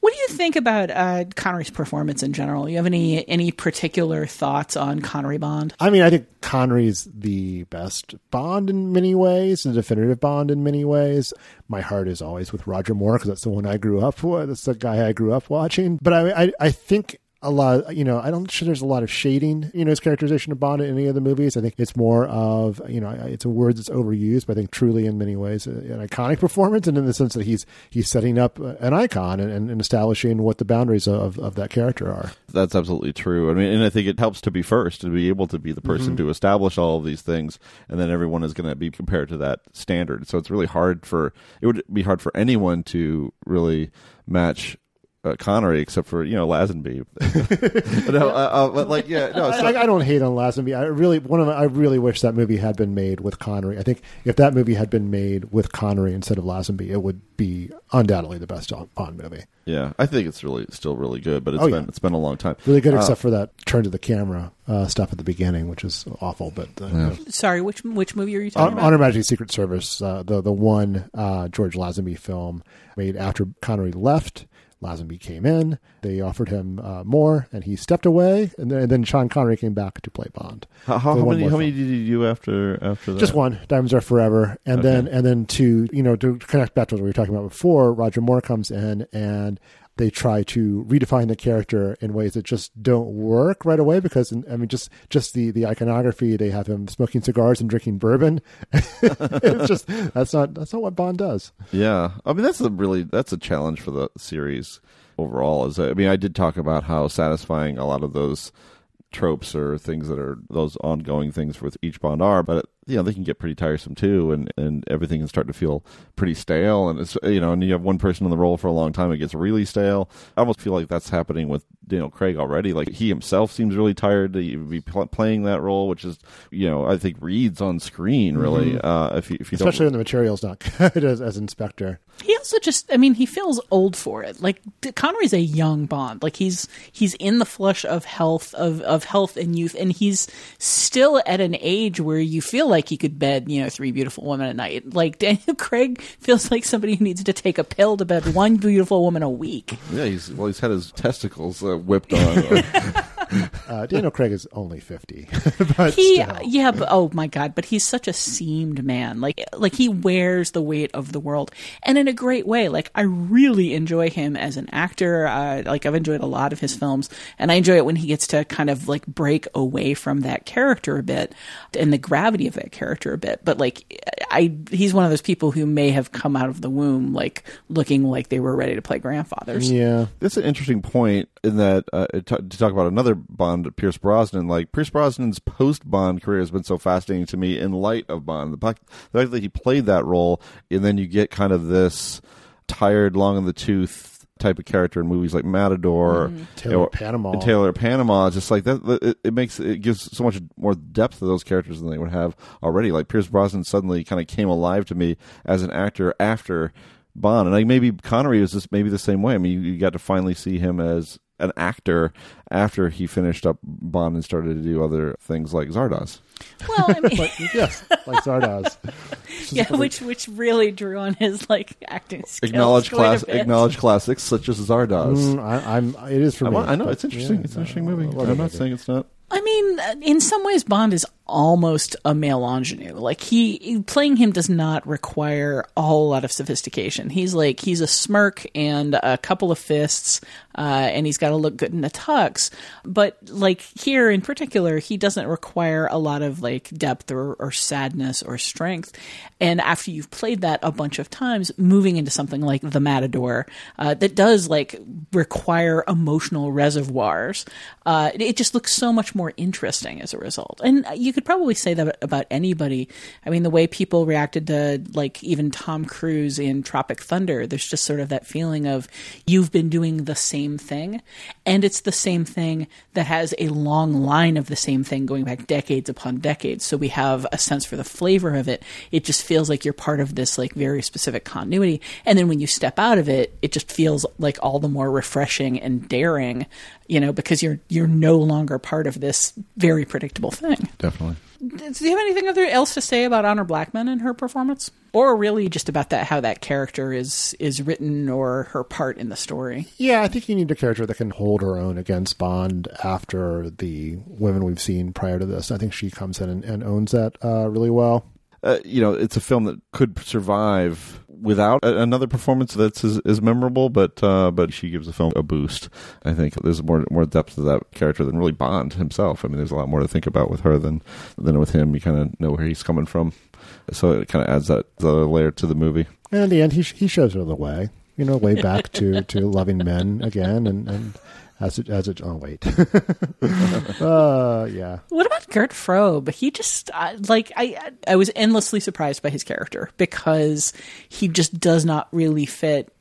What do you think about uh, Connery's performance in general? You have any any particular thoughts on Connery Bond? I mean, I think Connery's the best Bond in many ways, the definitive Bond in many ways. My heart is always with Roger Moore because that's the one I grew up with. That's the guy I grew up watching. But I, I, I think... a lot, you know, I don't sure there's a lot of shading, you know, his characterization of Bond in any of the movies. I think it's more of, you know, it's a word that's overused, but I think truly in many ways an iconic performance, and in the sense that he's he's setting up an icon and, and establishing what the boundaries of, of that character are. That's absolutely true. I mean, and I think it helps to be first, to be able to be the person mm-hmm. to establish all of these things, and then everyone is going to be compared to that standard. So it's really hard for, it would be hard for anyone to really match uh, Connery, except for, you know, Lazenby. no, uh, uh, but like, yeah, no. So. I, I don't hate on Lazenby. I really, one of, I really wish that movie had been made with Connery. I think if that movie had been made with Connery instead of Lazenby, it would be undoubtedly the best Bond movie. Yeah, I think it's really still really good, but it's oh, been yeah. it's been a long time. Really good, uh, except for that turn to the camera uh, stuff at the beginning, which is awful. But uh, yeah. uh, sorry, which which movie are you talking on, about? On Her Majesty's Secret Service, uh, the the one uh, George Lazenby film made after Connery left. Lazenby came in. They offered him uh, more, and he stepped away. And then, and then Sean Connery came back to play Bond. How, how, how many? How many did you do after after that? Just one. Diamonds Are Forever, and okay. then and then to you know to connect back to what we were talking about before. Roger Moore comes in, and they try to redefine the character in ways that just don't work right away because, I mean, just, just the, the iconography, they have him smoking cigars and drinking bourbon. It's just, that's not, that's not what Bond does. Yeah. I mean, that's a really, that's a challenge for the series overall. Is I mean, I did talk about how satisfying a lot of those tropes or things that are those ongoing things with each Bond are, but, you know, they can get pretty tiresome too, and, and everything can start to feel pretty stale. And it's, you know, and you have one person in the role for a long time, it gets really stale. I almost feel like that's happening with Daniel Craig already. Like, he himself seems really tired to be pl- playing that role, which is, you know, I think reads on screen really. Mm-hmm. Uh, if you, if you especially don't... when the material's not good as, as Inspector. He also just, I mean, he feels old for it. Like, Connery's a young Bond. Like, he's he's in the flush of health of of health and youth, and he's still at an age where you feel like he could bed, you know, three beautiful women a night. Like, Daniel Craig feels like somebody who needs to take a pill to bed one beautiful woman a week. Yeah, he's well, he's had his testicles uh, whipped on. uh, Daniel Craig is only fifty. But he, still. yeah, but oh my God, but he's such a seamed man. Like, like he wears the weight of the world, and in a great way. Like, I really enjoy him as an actor. Uh, like, I've enjoyed a lot of his films, and I enjoy it when he gets to kind of like break away from that character a bit and the gravity of it. Character a bit, but like I he's one of those people who may have come out of the womb like looking like they were ready to play grandfathers. Yeah, that's an interesting point in that uh, to talk about another Bond, Pierce Brosnan. Like, Pierce Brosnan's post-Bond career has been so fascinating to me in light of Bond. The fact that he played that role, and then you get kind of this tired, long in the tooth type of character in movies like Matador, mm-hmm. Taylor or, Panama, Taylor Panama. Just like that, it, it makes it gives so much more depth to those characters than they would have already. Like, Pierce Brosnan suddenly kind of came alive to me as an actor after Bond, and like maybe Connery was just maybe the same way. I mean, you, you got to finally see him as an actor after he finished up Bond and started to do other things like Zardoz. Well, I mean, like, yes, like Zardoz. Yeah, really... which which really drew on his like acting skills. Acknowledge class, acknowledge classics such as Zardoz. Mm, I, I'm. It is for I me. Want, I know, but it's interesting. Yeah, it's an interesting movie. I'm not saying it's not. I mean, in some ways, Bond is almost a male ingenue. Like, he playing him does not require a whole lot of sophistication. He's like he's a smirk and a couple of fists, uh, and he's got to look good in a tux. But like here in particular, he doesn't require a lot of like depth or, or sadness or strength. And after you've played that a bunch of times, moving into something like The Matador, uh, that does like require emotional reservoirs, uh, it just looks so much more. more interesting as a result. And you could probably say that about anybody. I mean, the way people reacted to like even Tom Cruise in Tropic Thunder, there's just sort of that feeling of you've been doing the same thing, and it's the same thing that has a long line of the same thing going back decades upon decades. So we have a sense for the flavor of it. It just feels like you're part of this like very specific continuity. And then when you step out of it, it just feels like all the more refreshing and daring, you know, because you're you're no longer part of this This very predictable thing. Definitely. Do you have anything other else to say about Honor Blackman and her performance, or really just about that how that character is is written or her part in the story? Yeah, I think you need a character that can hold her own against Bond after the women we've seen prior to this. I think she comes in and, and owns that uh, really well. Uh, you know, it's a film that could survive without another performance that's as, as memorable, but uh, but she gives the film a boost. I think there's more more depth to that character than really Bond himself. I mean, there's a lot more to think about with her than than with him. You kind of know where he's coming from, so it kind of adds that the layer to the movie. And in the end, he he shows her the way. you know, way back to, to Loving Men again, and, and as it, as it, oh, wait. uh, yeah. What about Gert Frobe? He just, uh, like, I, I was endlessly surprised by his character because he just does not really fit.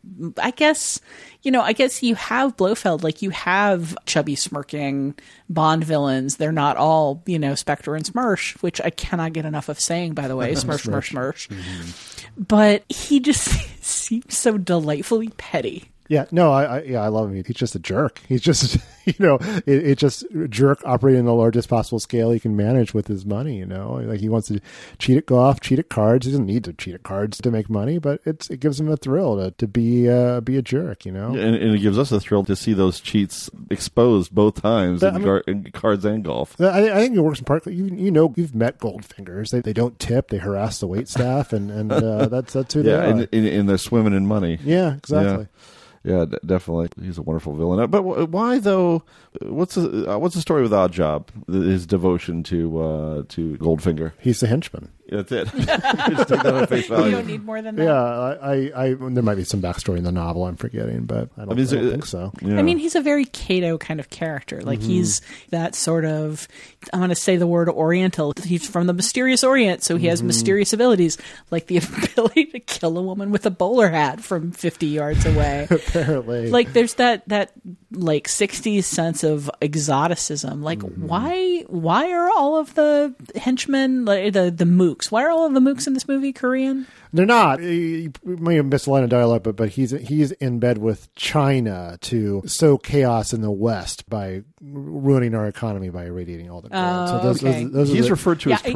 I guess, you know, I guess you have Blofeld, like you have chubby smirking Bond villains. They're not all, you know, Spectre and SMERSH, which I cannot get enough of saying, by the way, SMERSH, SMERSH, SMERSH. Mm-hmm. But he just seems so delightfully petty. Yeah, no, I, I yeah, I love him. He's just a jerk. He's just, you know, it, it just jerk operating on the largest possible scale he can manage with his money, you know. Like he wants to cheat at golf, cheat at cards. He doesn't need to cheat at cards to make money, but it's it gives him a thrill to, to be uh, be a jerk, you know. And, and it gives us a thrill to see those cheats exposed both times that, in, I mean, gar- in cards and golf. I, I think it works in part. You, you know, you've met Goldfingers. They, they don't tip. They harass the waitstaff, and, and uh, that's, that's who yeah, they are. Yeah, and, and they're swimming in money. Yeah, exactly. Yeah. Yeah, d- definitely. He's a wonderful villain. But w- why though? What's the, uh, what's the story with Oddjob? His devotion to uh, to Goldfinger. He's the henchman. That's it. Just take that on face value. You don't need more than that. Yeah, I, I, I, there might be some backstory in the novel I'm forgetting, but I don't, I mean, I don't it, think so. Yeah. I mean, he's a very Cato kind of character. Like, mm-hmm. he's that sort of, I'm going to say the word Oriental. He's from the mysterious Orient, so he has mm-hmm. mysterious abilities, like the ability to kill a woman with a bowler hat from fifty yards away. Apparently. Like, there's that, that like, sixties sense of exoticism. Like, mm-hmm. why why are all of the henchmen, like, the, the mooks, why are all of the mooks in this movie Korean? They're not. You may have missed a line of dialogue, but, but he's he's in bed with China to sow chaos in the West by ruining our economy by irradiating all the gold. So those, okay. those, those he's the, referred to yeah, as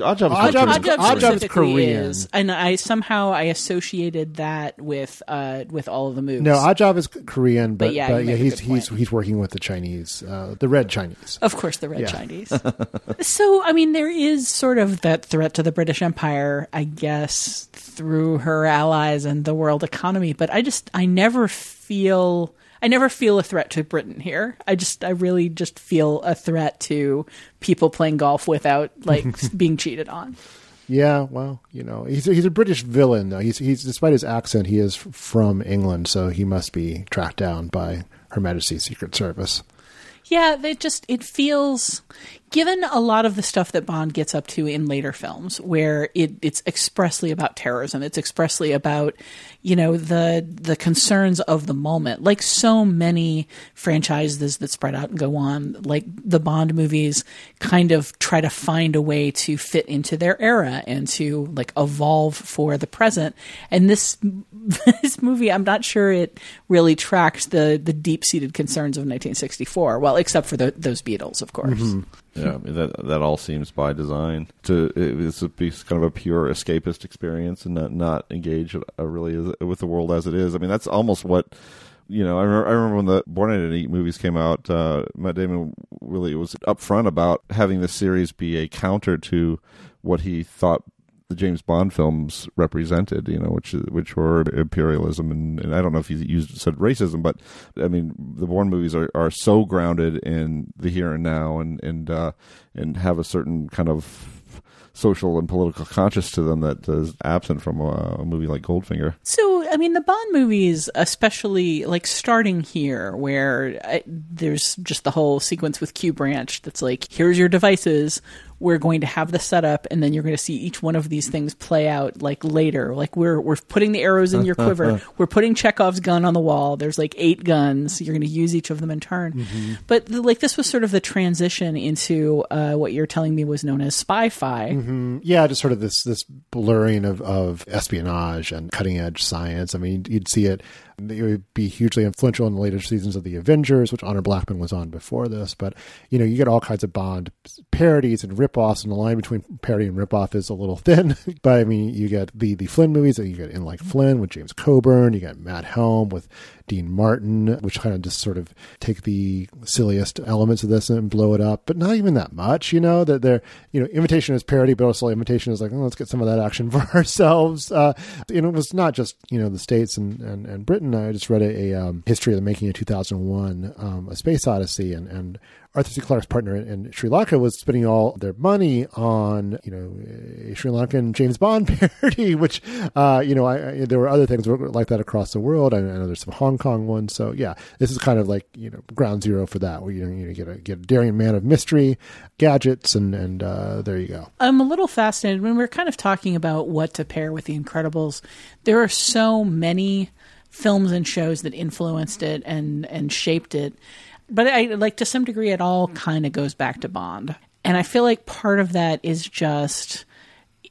Oddjob is Korean. Is, and I somehow I associated that with uh, with all of the mooks. No, Oddjob is Korean, but, but yeah, but, yeah he's he's he's working with the Chinese, uh, the Red Chinese. Of course, the Red yeah. Chinese. So, I mean, there is sort of that threat to the British Empire, I guess, through her allies and the world economy. But I just, I never feel, I never feel a threat to Britain here. I just, I really just feel a threat to people playing golf without, like, being cheated on. Yeah, well, you know, he's he's a British villain, though. He's he's despite his accent, he is from England, so he must be tracked down by Her Majesty's Secret Service. Yeah, they just, it feels, given a lot of the stuff that Bond gets up to in later films, where it, it's expressly about terrorism, it's expressly about, you know, the the concerns of the moment. Like so many franchises that spread out and go on, like the Bond movies kind of try to find a way to fit into their era and to, like, evolve for the present. And this this movie, I'm not sure it really tracks the, the deep-seated concerns of nineteen sixty-four. Well, except for the, those Beatles, of course. Mm-hmm. Yeah, I mean, that that all seems by design. To it's a piece, kind of a pure escapist experience, and not, not engage uh, really with the world as it is. I mean, that's almost what, you know. I remember, I remember when the Born Identity movies came out. Uh, Matt Damon really was upfront about having this series be a counter to what he thought the James Bond films represented, you know, which which were imperialism, and, and I don't know if he used said racism, but I mean, the Bourne movies are, are so grounded in the here and now, and and uh, and have a certain kind of social and political conscience to them that is absent from a, a movie like Goldfinger. So, I mean, the Bond movies, especially like starting here, where I, there's just the whole sequence with Q Branch that's like, here's your devices. We're going to have the setup, and then you're going to see each one of these things play out, like, later. Like, we're we're putting the arrows in your quiver. We're putting Chekhov's gun on the wall. There's, like, eight guns. You're going to use each of them in turn. Mm-hmm. But, the, like, this was sort of the transition into uh, what you're telling me was known as spy-fi. Mm-hmm. Yeah, just sort of this this blurring of, of espionage and cutting-edge science. I mean, you'd see it. It would be hugely influential in the later seasons of The Avengers, which Honor Blackman was on before this. But, you know, you get all kinds of Bond parodies and ripoffs, and the line between parody and ripoff is a little thin. But, I mean, you get the, the Flynn movies that you get in, like, Flynn with James Coburn. You got Matt Helm with Dean Martin, which kind of just sort of take the silliest elements of this and blow it up, but not even that much, you know, that they're, you know, imitation is parody, but also imitation is like, oh, let's get some of that action for ourselves. Uh, and it was not just, you know, the States and, and, and Britain. I just read a, a um, history of the making of two thousand one, um, A Space Odyssey, and, and Arthur C. Clarke's partner in, in Sri Lanka was spending all their money on, you know, a Sri Lankan James Bond parody, which, uh, you know, I, I, there were other things like that across the world. I, I know there's some Hong Kong ones. So, yeah, this is kind of like, you know, ground zero for that, where you, you know, you get a, get a daring man of mystery, gadgets, and, and uh, there you go. I'm a little fascinated when we're kind of talking about what to pair with The Incredibles. There are so many films and shows that influenced it and, and shaped it. But I like to some degree it all kind of goes back to Bond. And I feel like part of that is just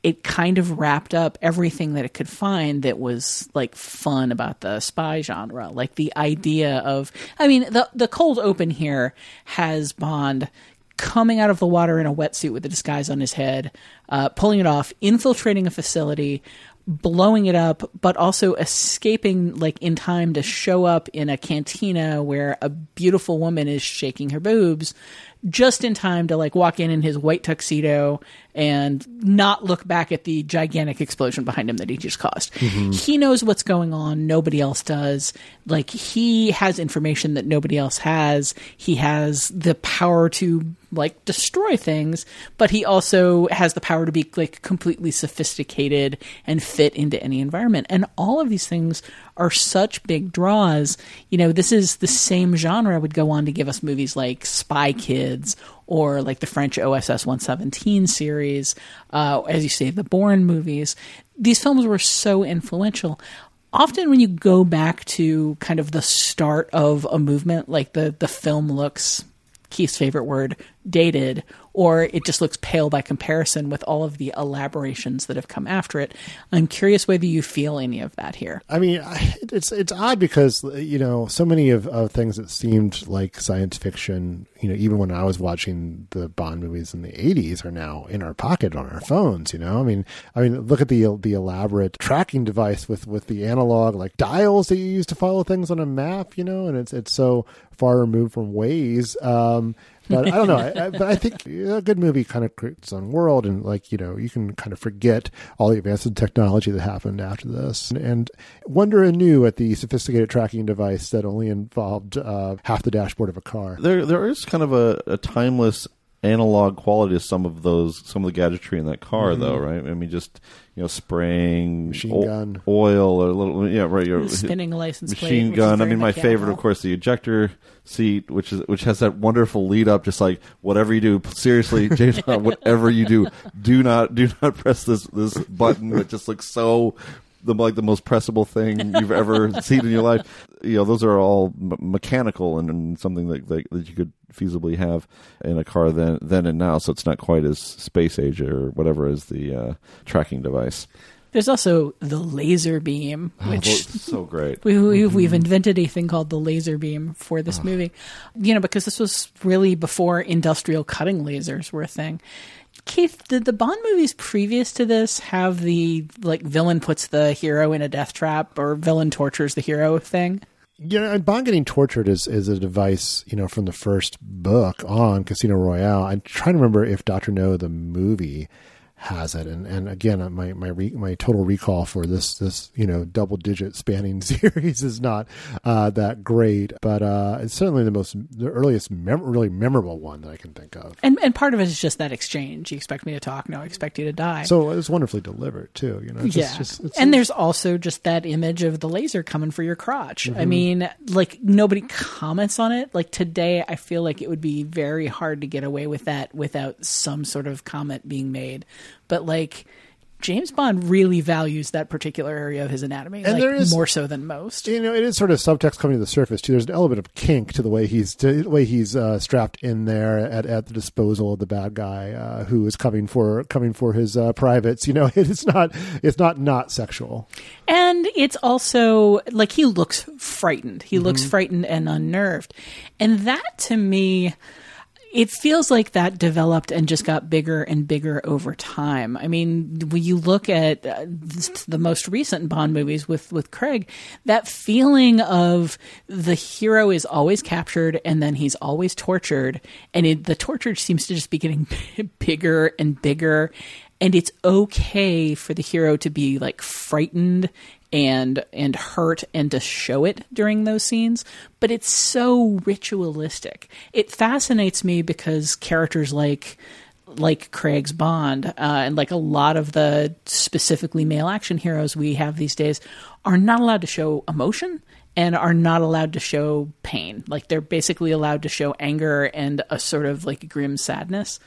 it kind of wrapped up everything that it could find that was like fun about the spy genre. Like the idea of, I mean, the the cold open here has Bond coming out of the water in a wetsuit with a disguise on his head, uh, pulling it off, infiltrating a facility, blowing it up, but also escaping like in time to show up in a cantina where a beautiful woman is shaking her boobs, just in time to like walk in in his white tuxedo and not look back at the gigantic explosion behind him that he just caused. Mm-hmm. He knows what's going on. Nobody else does. Like he has information that nobody else has. He has the power to like destroy things, but he also has the power to be like completely sophisticated and fit into any environment. And all of these things are such big draws. You know, this is the same genre would go on to give us movies like Spy Kids or like the French O S S one seventeen series, uh, as you say, the Bourne movies. These films were so influential. Often when you go back to kind of the start of a movement, like the, the film looks, Keith's favorite word, dated, or it just looks pale by comparison with all of the elaborations that have come after it. I'm curious whether you feel any of that here. I mean, it's it's odd because, you know, so many of, of things that seemed like science fiction, you know, even when I was watching the Bond movies in the eighties are now in our pocket on our phones, you know? I mean, I mean, look at the the elaborate tracking device with, with the analog, like dials that you use to follow things on a map, you know, and it's it's so far removed from Waze. Um, but I don't know. I, I, but I think a good movie kind of creates its own world, and like you know, you can kind of forget all the advances in technology that happened after this, and, and wonder anew at the sophisticated tracking device that only involved uh, half the dashboard of a car. There, there is kind of a, a timeless analog quality to some of those, some of the gadgetry in that car, mm-hmm. though, right? I mean, just. You know, spraying, machine o- gun, oil, or a little, yeah, right. Your spinning license plate, machine gun. I mean, my mechanical. favorite, of course, the ejector seat, which is which has that wonderful lead up. Just like whatever you do, seriously, James Bond, whatever you do, do not do not press this this button. It just looks so the like the most pressable thing you've ever seen in your life. You know, those are all m- mechanical and, and something that, that that you could feasibly have in a car then then and now, so it's not quite as space age or whatever as the uh, tracking device. There's also the laser beam, which oh, that's so great. We, we've, mm-hmm. we've invented a thing called the laser beam for this oh. movie, you know, because this was really before industrial cutting lasers were a thing. Keith, did the Bond movies previous to this have the like villain puts the hero in a death trap or villain tortures the hero thing? You know, and Bond getting tortured is, is a device, you know, from the first book on, Casino Royale. I'm trying to remember if Doctor No, the movie, has it. And, and again, my my re, my total recall for this, this you know, double-digit spanning series is not uh, that great. But uh, it's certainly the most the earliest mem- really memorable one that I can think of. And and part of it is just that exchange. You expect me to talk, no, I expect you to die. So it's wonderfully delivered, too. You know, it's yeah. Just, just, it's, and there's also just that image of the laser coming for your crotch. Mm-hmm. I mean, like, nobody comments on it. Like, today, I feel like it would be very hard to get away with that without some sort of comment being made. But like James Bond really values that particular area of his anatomy, and like there is, more so than most. You know, it is sort of subtext coming to the surface too. There's an element of kink to the way he's to the way he's uh, strapped in there at, at the disposal of the bad guy uh, who is coming for coming for his uh, privates. You know, it's not it's not not sexual, and it's also like he looks frightened. He mm-hmm. looks frightened and unnerved, and that to me. It feels like that developed and just got bigger and bigger over time. I mean, when you look at uh, the most recent Bond movies with, with Craig, that feeling of the hero is always captured and then he's always tortured. And it, the torture seems to just be getting bigger and bigger. And it's okay for the hero to be like frightened and and hurt and to show it during those scenes, but it's so ritualistic. It fascinates me because characters like like Craig's Bond uh, and like a lot of the specifically male action heroes we have these days are not allowed to show emotion and are not allowed to show pain. Like they're basically allowed to show anger and a sort of like grim sadness.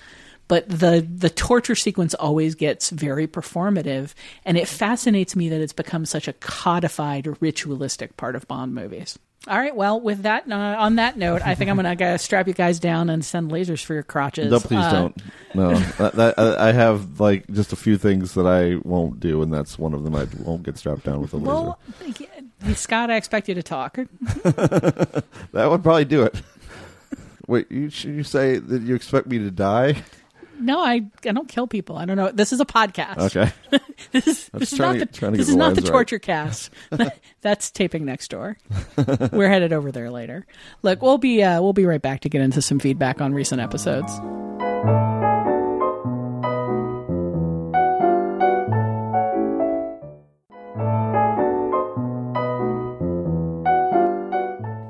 But the, the torture sequence always gets very performative, and it fascinates me that it's become such a codified, ritualistic part of Bond movies. All right, well, with that uh, on that note, I think I'm going to strap you guys down and send lasers for your crotches. No, please uh, don't. No, that, that, I have like just a few things that I won't do, and that's one of them. I won't get strapped down with a well, laser. Well, Scott, I expect you to talk. That would probably do it. Wait, you, should you say that you expect me to die? No, I I don't kill people. I don't know. This is a podcast. Okay. This is, this is not the, to, this is not the torture right. cast. That's taping next door. We're headed over there later. Look, we'll be uh, we'll be right back to get into some feedback on recent episodes.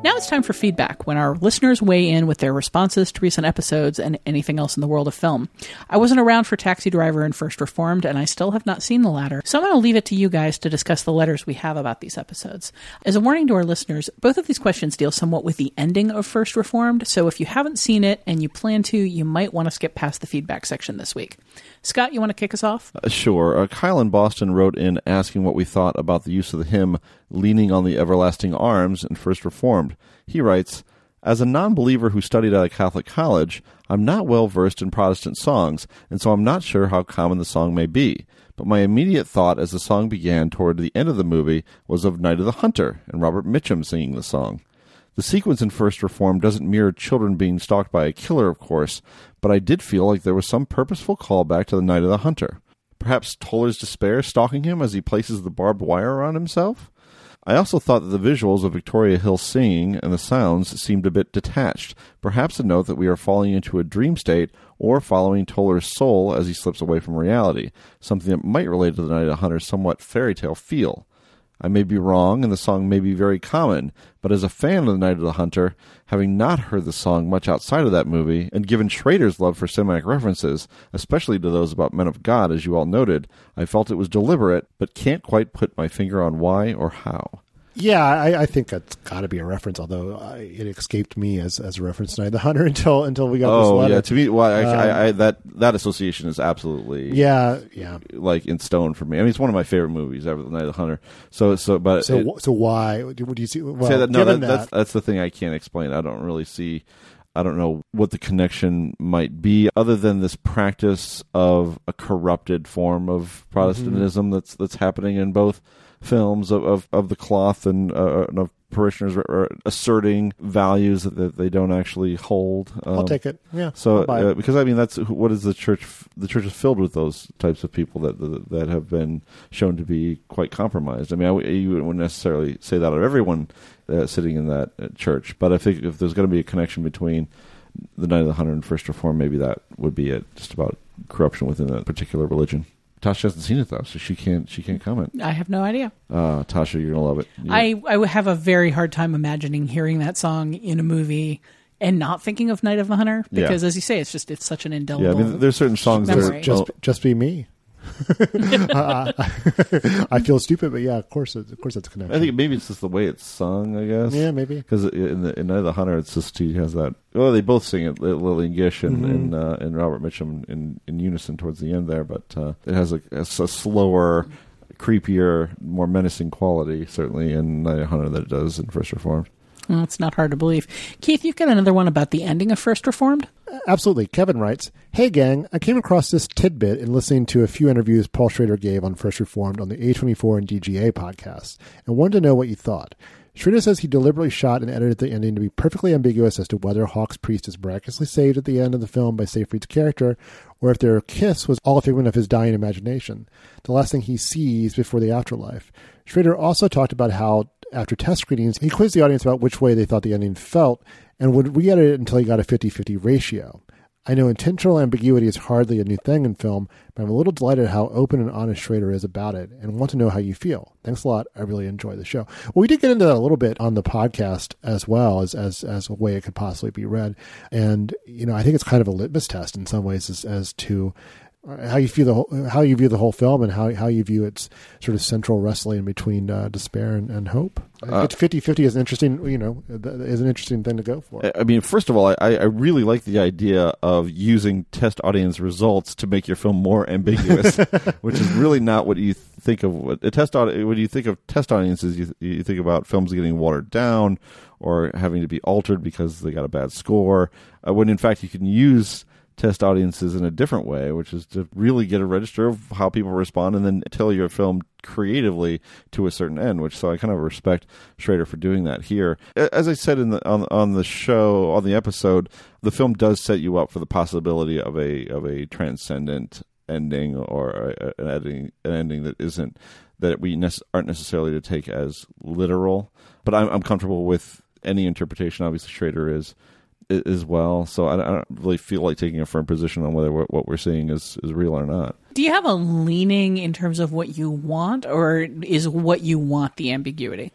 Now it's time for feedback, when our listeners weigh in with their responses to recent episodes and anything else in the world of film. I wasn't around for Taxi Driver and First Reformed, and I still have not seen the latter, so I'm going to leave it to you guys to discuss the letters we have about these episodes. As a warning to our listeners, both of these questions deal somewhat with the ending of First Reformed, so if you haven't seen it and you plan to, you might want to skip past the feedback section this week. Scott, you want to kick us off? Uh, sure. Uh, Kyle in Boston wrote in asking what we thought about the use of the hymn "Leaning on the Everlasting Arms" in First Reformed. He writes, "As a non-believer who studied at a Catholic college, I'm not well versed in Protestant songs, and so I'm not sure how common the song may be. But my immediate thought as the song began toward the end of the movie was of Night of the Hunter and Robert Mitchum singing the song. The sequence in First Reformed doesn't mirror children being stalked by a killer, of course, but I did feel like there was some purposeful callback to the Night of the Hunter. Perhaps Toller's despair stalking him as he places the barbed wire around himself? I also thought that the visuals of Victoria Hill singing and the sounds seemed a bit detached, perhaps a note that we are falling into a dream state or following Toller's soul as he slips away from reality, something that might relate to the Night of the Hunter's somewhat fairy tale feel. I may be wrong, and the song may be very common, but as a fan of The Night of the Hunter, having not heard the song much outside of that movie, and given Schrader's love for Semitic references, especially to those about men of God, as you all noted, I felt it was deliberate, but can't quite put my finger on why or how." Yeah, I, I think that's got to be a reference, although I, it escaped me as, as a reference to Night of the Hunter until until we got oh, this letter. Oh, yeah, to me, well, I, um, I, I, that that association is absolutely yeah, yeah, like in stone for me. I mean, it's one of my favorite movies ever, The Night of the Hunter. So, so, but so, it, so why do you see? Well, say that, no, given that, that, that's, that's the thing I can't explain. I don't really see. I don't know what the connection might be, other than this practice of a corrupted form of Protestantism mm-hmm. that's that's happening in both films of, of, of the cloth and, uh, and of parishioners are asserting values that, that they don't actually hold. Um, I'll take it. Yeah. So uh, because I mean that's what is the church? The church is filled with those types of people that that, that have been shown to be quite compromised. I mean, I, you wouldn't necessarily say that of everyone uh, sitting in that church, but I think if there's going to be a connection between the Night of the Hunter and First Reform, maybe that would be it. Just about corruption within that particular religion. Tasha hasn't seen it though, so she can't. She can't comment. I have no idea. Uh, Tasha, you're gonna love it. Yeah. I I have a very hard time imagining hearing that song in a movie and not thinking of Night of the Hunter because, yeah. as you say, it's just it's such an indelible. Yeah, I mean, there's certain songs memory. that are just just be me. uh, I feel stupid, but yeah, of course, of course, that's a connection. I think maybe it's just the way it's sung. I guess. Yeah, maybe because in, in Night of the Hunter, it's just he has that. Well, they both sing it, Lillian Gish and mm-hmm. and, uh, and Robert Mitchum in, in unison towards the end there, but uh, it has a, a, a slower, creepier, more menacing quality certainly in Night of the Hunter than it does in First Reformed. Well, it's not hard to believe. Keith, you've got another one about the ending of First Reformed? Absolutely. Kevin writes, "Hey, gang, I came across this tidbit in listening to a few interviews Paul Schrader gave on First Reformed on the A twenty-four and D G A podcast, and wanted to know what you thought. Schrader says he deliberately shot and edited the ending to be perfectly ambiguous as to whether Hawk's priest is miraculously saved at the end of the film by Seyfried's character, or if their kiss was all a figment of his dying imagination, the last thing he sees before the afterlife. Schrader also talked about how, after test screenings, he quizzed the audience about which way they thought the ending felt and would re-edit it until he got a fifty-fifty ratio. I know intentional ambiguity is hardly a new thing in film, but I'm a little delighted how open and honest Schrader is about it and want to know how you feel. Thanks a lot. I really enjoy the show. Well, we did get into that a little bit on the podcast as well as as, as a way it could possibly be read. And, you know, I think it's kind of a litmus test in some ways as, as to how you feel the whole, how you view the whole film and how, how you view its sort of central wrestling between uh, despair and, and hope. Uh, fifty-fifty is an interesting, you know, is an interesting thing to go for. I mean, first of all, I, I really like the idea of using test audience results to make your film more ambiguous, which is really not what you think of. What a test audi- when you think of test audiences, you, you think about films getting watered down or having to be altered because they got a bad score, uh, when in fact you can use test audiences in a different way, which is to really get a register of how people respond and then tell your film creatively to a certain end, which so I kind of respect Schrader for doing that here. As I said in the on, on the show, on the episode, the film does set you up for the possibility of a of a transcendent ending or a, an ending an ending that isn't that we ne- aren't necessarily to take as literal. But I'm, I'm comfortable with any interpretation. Obviously, Schrader is as well, so I don't really feel like taking a firm position on whether what we're seeing is, is real or not. Do you have a leaning in terms of what you want, or is what you want the ambiguity?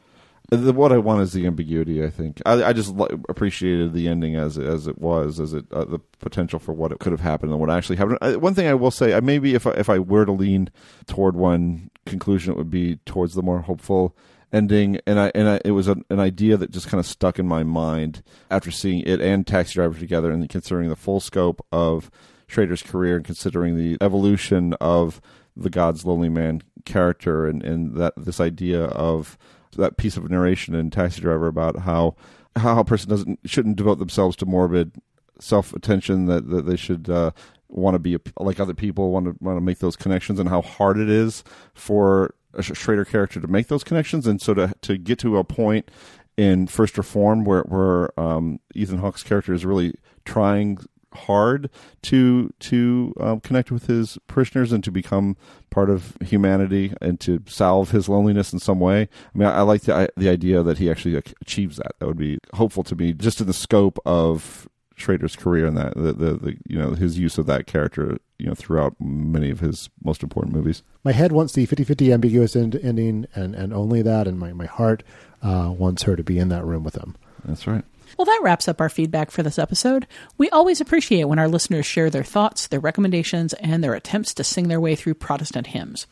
The, what I want is the ambiguity, I think. I, I just appreciated the ending as as it was, as it uh, the potential for what it could have happened and what actually happened. I, one thing I will say, I maybe if I, if I were to lean toward one conclusion, it would be towards the more hopeful ending, and I and I, it was an, an idea that just kind of stuck in my mind after seeing it and Taxi Driver together, and considering the full scope of Schrader's career and considering the evolution of the God's Lonely Man character, and, and that this idea of that piece of narration in Taxi Driver about how how a person doesn't shouldn't devote themselves to morbid self attention, that that they should uh, want to be like other people, want to want to make those connections, and how hard it is for a Schrader character to make those connections. And so to to get to a point in First Reformed where where um, Ethan Hawke's character is really trying hard to to um, connect with his parishioners and to become part of humanity and to salve his loneliness in some way. I mean, I, I like the I, the idea that he actually achieves that. That would be hopeful to me, just in the scope of Schrader's career and that the, the the you know his use of that character you know throughout many of his most important movies. My head wants the fifty-fifty ambiguous end, ending and and only that, and my my heart uh, wants her to be in that room with him. That's right. Well, that wraps up our feedback for this episode. We always appreciate when our listeners share their thoughts, their recommendations, and their attempts to sing their way through Protestant hymns.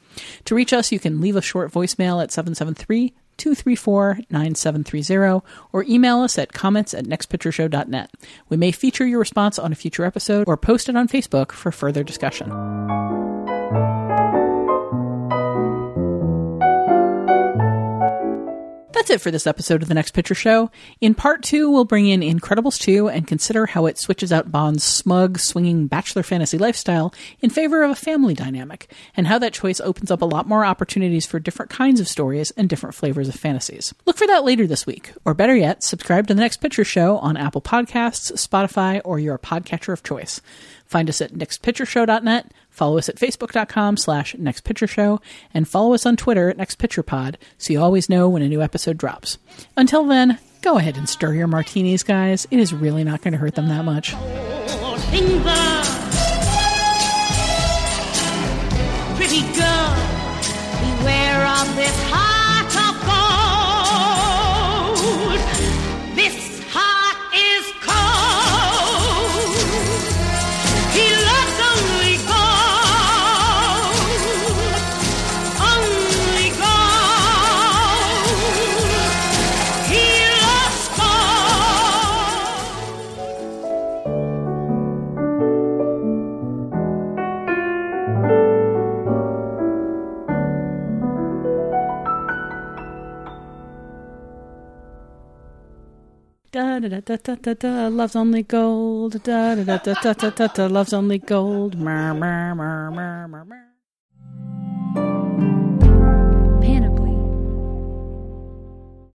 To reach us, you can leave a short voicemail at seven seven three, two three four, nine seven three zero or email us at comments at next picture show dot net. We may feature your response on a future episode or post it on Facebook for further discussion. That's it for this episode of The Next Picture Show. In part two, we'll bring in Incredibles two and consider how it switches out Bond's smug, swinging bachelor fantasy lifestyle in favor of a family dynamic, and how that choice opens up a lot more opportunities for different kinds of stories and different flavors of fantasies. Look for that later this week, or better yet, subscribe to The Next Picture Show on Apple Podcasts, Spotify, or your podcatcher of choice. Find us at next picture show dot net, follow us at facebook dot com slash next picture show, and follow us on Twitter at next picture pod so you always know when a new episode drops. Until then, go ahead and stir your martinis, guys. It is really not going to hurt them that much. Goldfinger, pretty girl, beware of this heart of gold. This da da da da da da loves only gold, da da da da da da da loves only gold, mer mer mer mer mer.